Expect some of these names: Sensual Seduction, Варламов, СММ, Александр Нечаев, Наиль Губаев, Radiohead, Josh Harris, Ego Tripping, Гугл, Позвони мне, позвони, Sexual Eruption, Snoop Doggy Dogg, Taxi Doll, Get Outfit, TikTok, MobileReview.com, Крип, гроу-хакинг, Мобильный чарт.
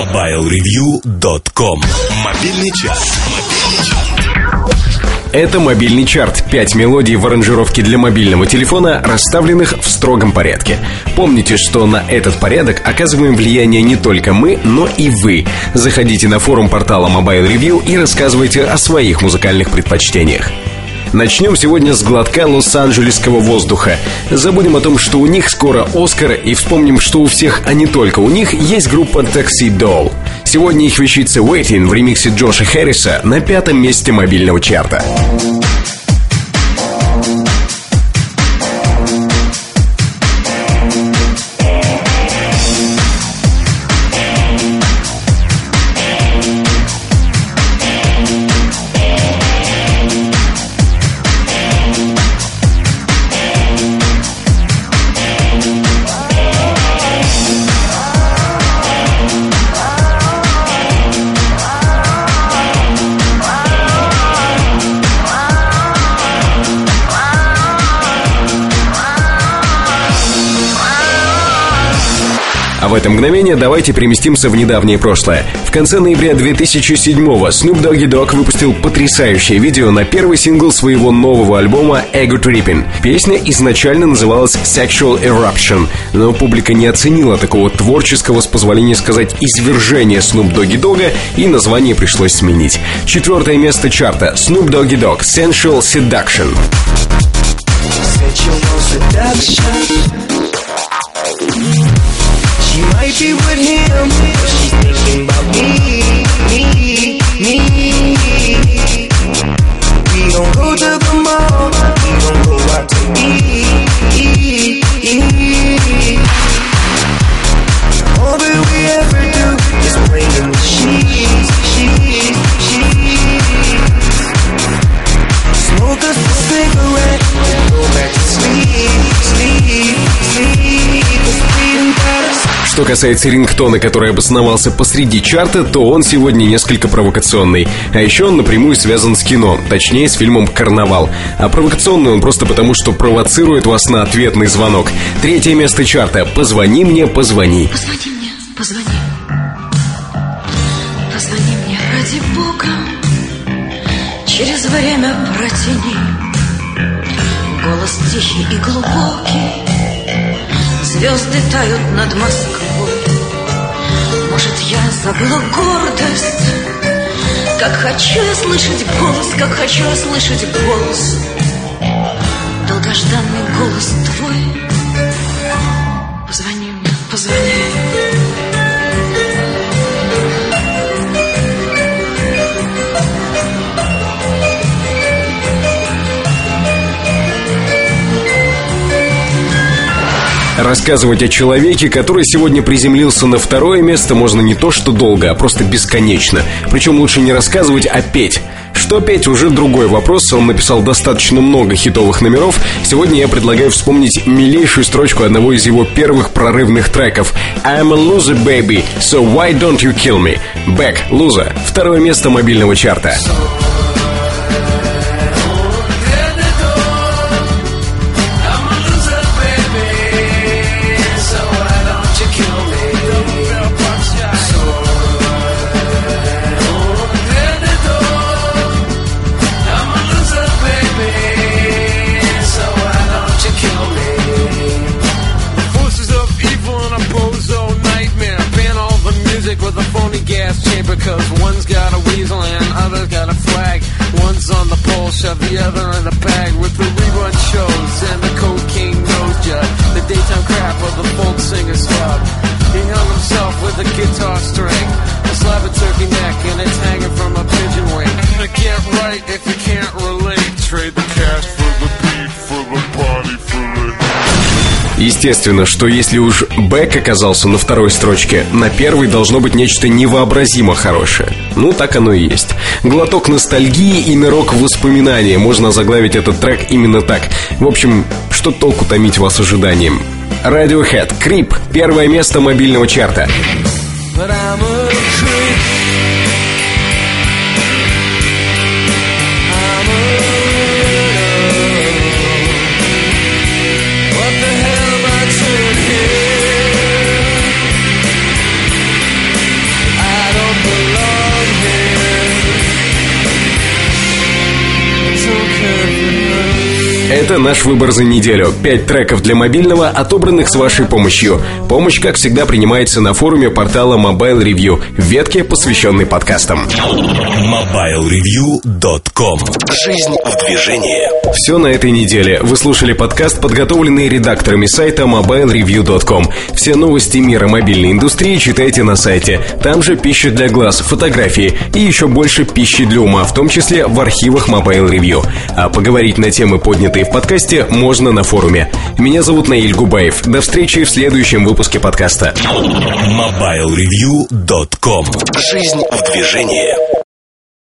MobileReview.com. Мобильный чарт. Это мобильный чарт. 5 мелодий в аранжировке для мобильного телефона, расставленных в строгом порядке. Помните, что на этот порядок оказываем влияние не только мы, но и вы. Заходите на форум портала Mobile Review и рассказывайте о своих музыкальных предпочтениях. Начнем сегодня с глотка лос-анджелесского воздуха. Забудем о том, что у них скоро Оскар, и вспомним, что у всех, а не только у них, есть группа Taxi Doll. Сегодня их вещица Waiting в ремиксе Джоша Харриса на 5-м месте мобильного чарта. А в это мгновение давайте переместимся в недавнее прошлое. В конце ноября 2007-го Snoop Doggy Dogg выпустил потрясающее видео на первый сингл своего нового альбома Ego Tripping. Песня изначально называлась Sexual Eruption, но публика не оценила такого творческого, с позволения сказать, извержения Snoop Doggy Dogg, и название пришлось сменить. 4-е место чарта. Snoop Doggy Dogg, Sensual Seduction. She might be with him, but she's thinking about me. We don't go to the mall, we don't go out to eat. All that we ever do is play in the sheets. Smoke us a cigarette and go back to sleep. Что касается рингтона, который обосновался посреди чарта, то он сегодня несколько провокационный. А еще он напрямую связан с кино, точнее с фильмом «Карнавал». А провокационный он просто потому, что провоцирует вас на ответный звонок. 3-е место чарта. «Позвони мне, позвони». Позвони мне, позвони. Позвони мне ради Бога. Через время протяни. Голос тихий и глубокий. Звезды тают над Москвой. Может, я забыла гордость. Как хочу я слышать голос, как хочу я слышать голос. Долгожданный голос твой. Позвони мне, позвони. Рассказывать о человеке, который сегодня приземлился на 2-е место, можно не то что долго, а просто бесконечно. Причем лучше не рассказывать, а петь. Что петь — уже другой вопрос. Он написал достаточно много хитовых номеров. Сегодня я предлагаю вспомнить милейшую строчку одного из его первых прорывных треков. I'm a loser, baby, so why don't you kill me? Back, loser. 2-е место мобильного чарта. Because one's got a weasel and other's got a flag. One's on the pole, shove the other in a bag. With the rerun shows and the cocaine nose job, the daytime crap of the folk singer's club. He hung himself with a guitar string, a slab of turkey neck, and it's hanging from a pigeon wing. You can't write if you can't relate. Trade the cash for the beat, for the party, for the... Естественно, что если уж Бэк оказался на 2-й строчке, на 1-й должно быть нечто невообразимо хорошее. Ну, так оно и есть. Глоток ностальгии и нырок в воспоминания. Можно озаглавить этот трек именно так. В общем, что толку томить вас ожиданием? Radiohead, Крип, 1-е место мобильного чарта. I Это наш выбор за неделю. 5 треков для мобильного, отобранных с вашей помощью. Помощь, как всегда, принимается на форуме портала Mobile Review, в ветке, посвященной подкастам. MobileReview.com. Жизнь в движении. Все на этой неделе. Вы слушали подкаст, подготовленный редакторами сайта MobileReview.com. Все новости мира мобильной индустрии читайте на сайте. Там же пища для глаз, фотографии и еще больше пищи для ума, в том числе в архивах Mobile Review. А поговорить на темы, поднятые в подкасте, можно на форуме. Меня зовут Наиль Губаев. До встречи в следующем выпуске подкаста. MobileReview.com. Жизнь в движении.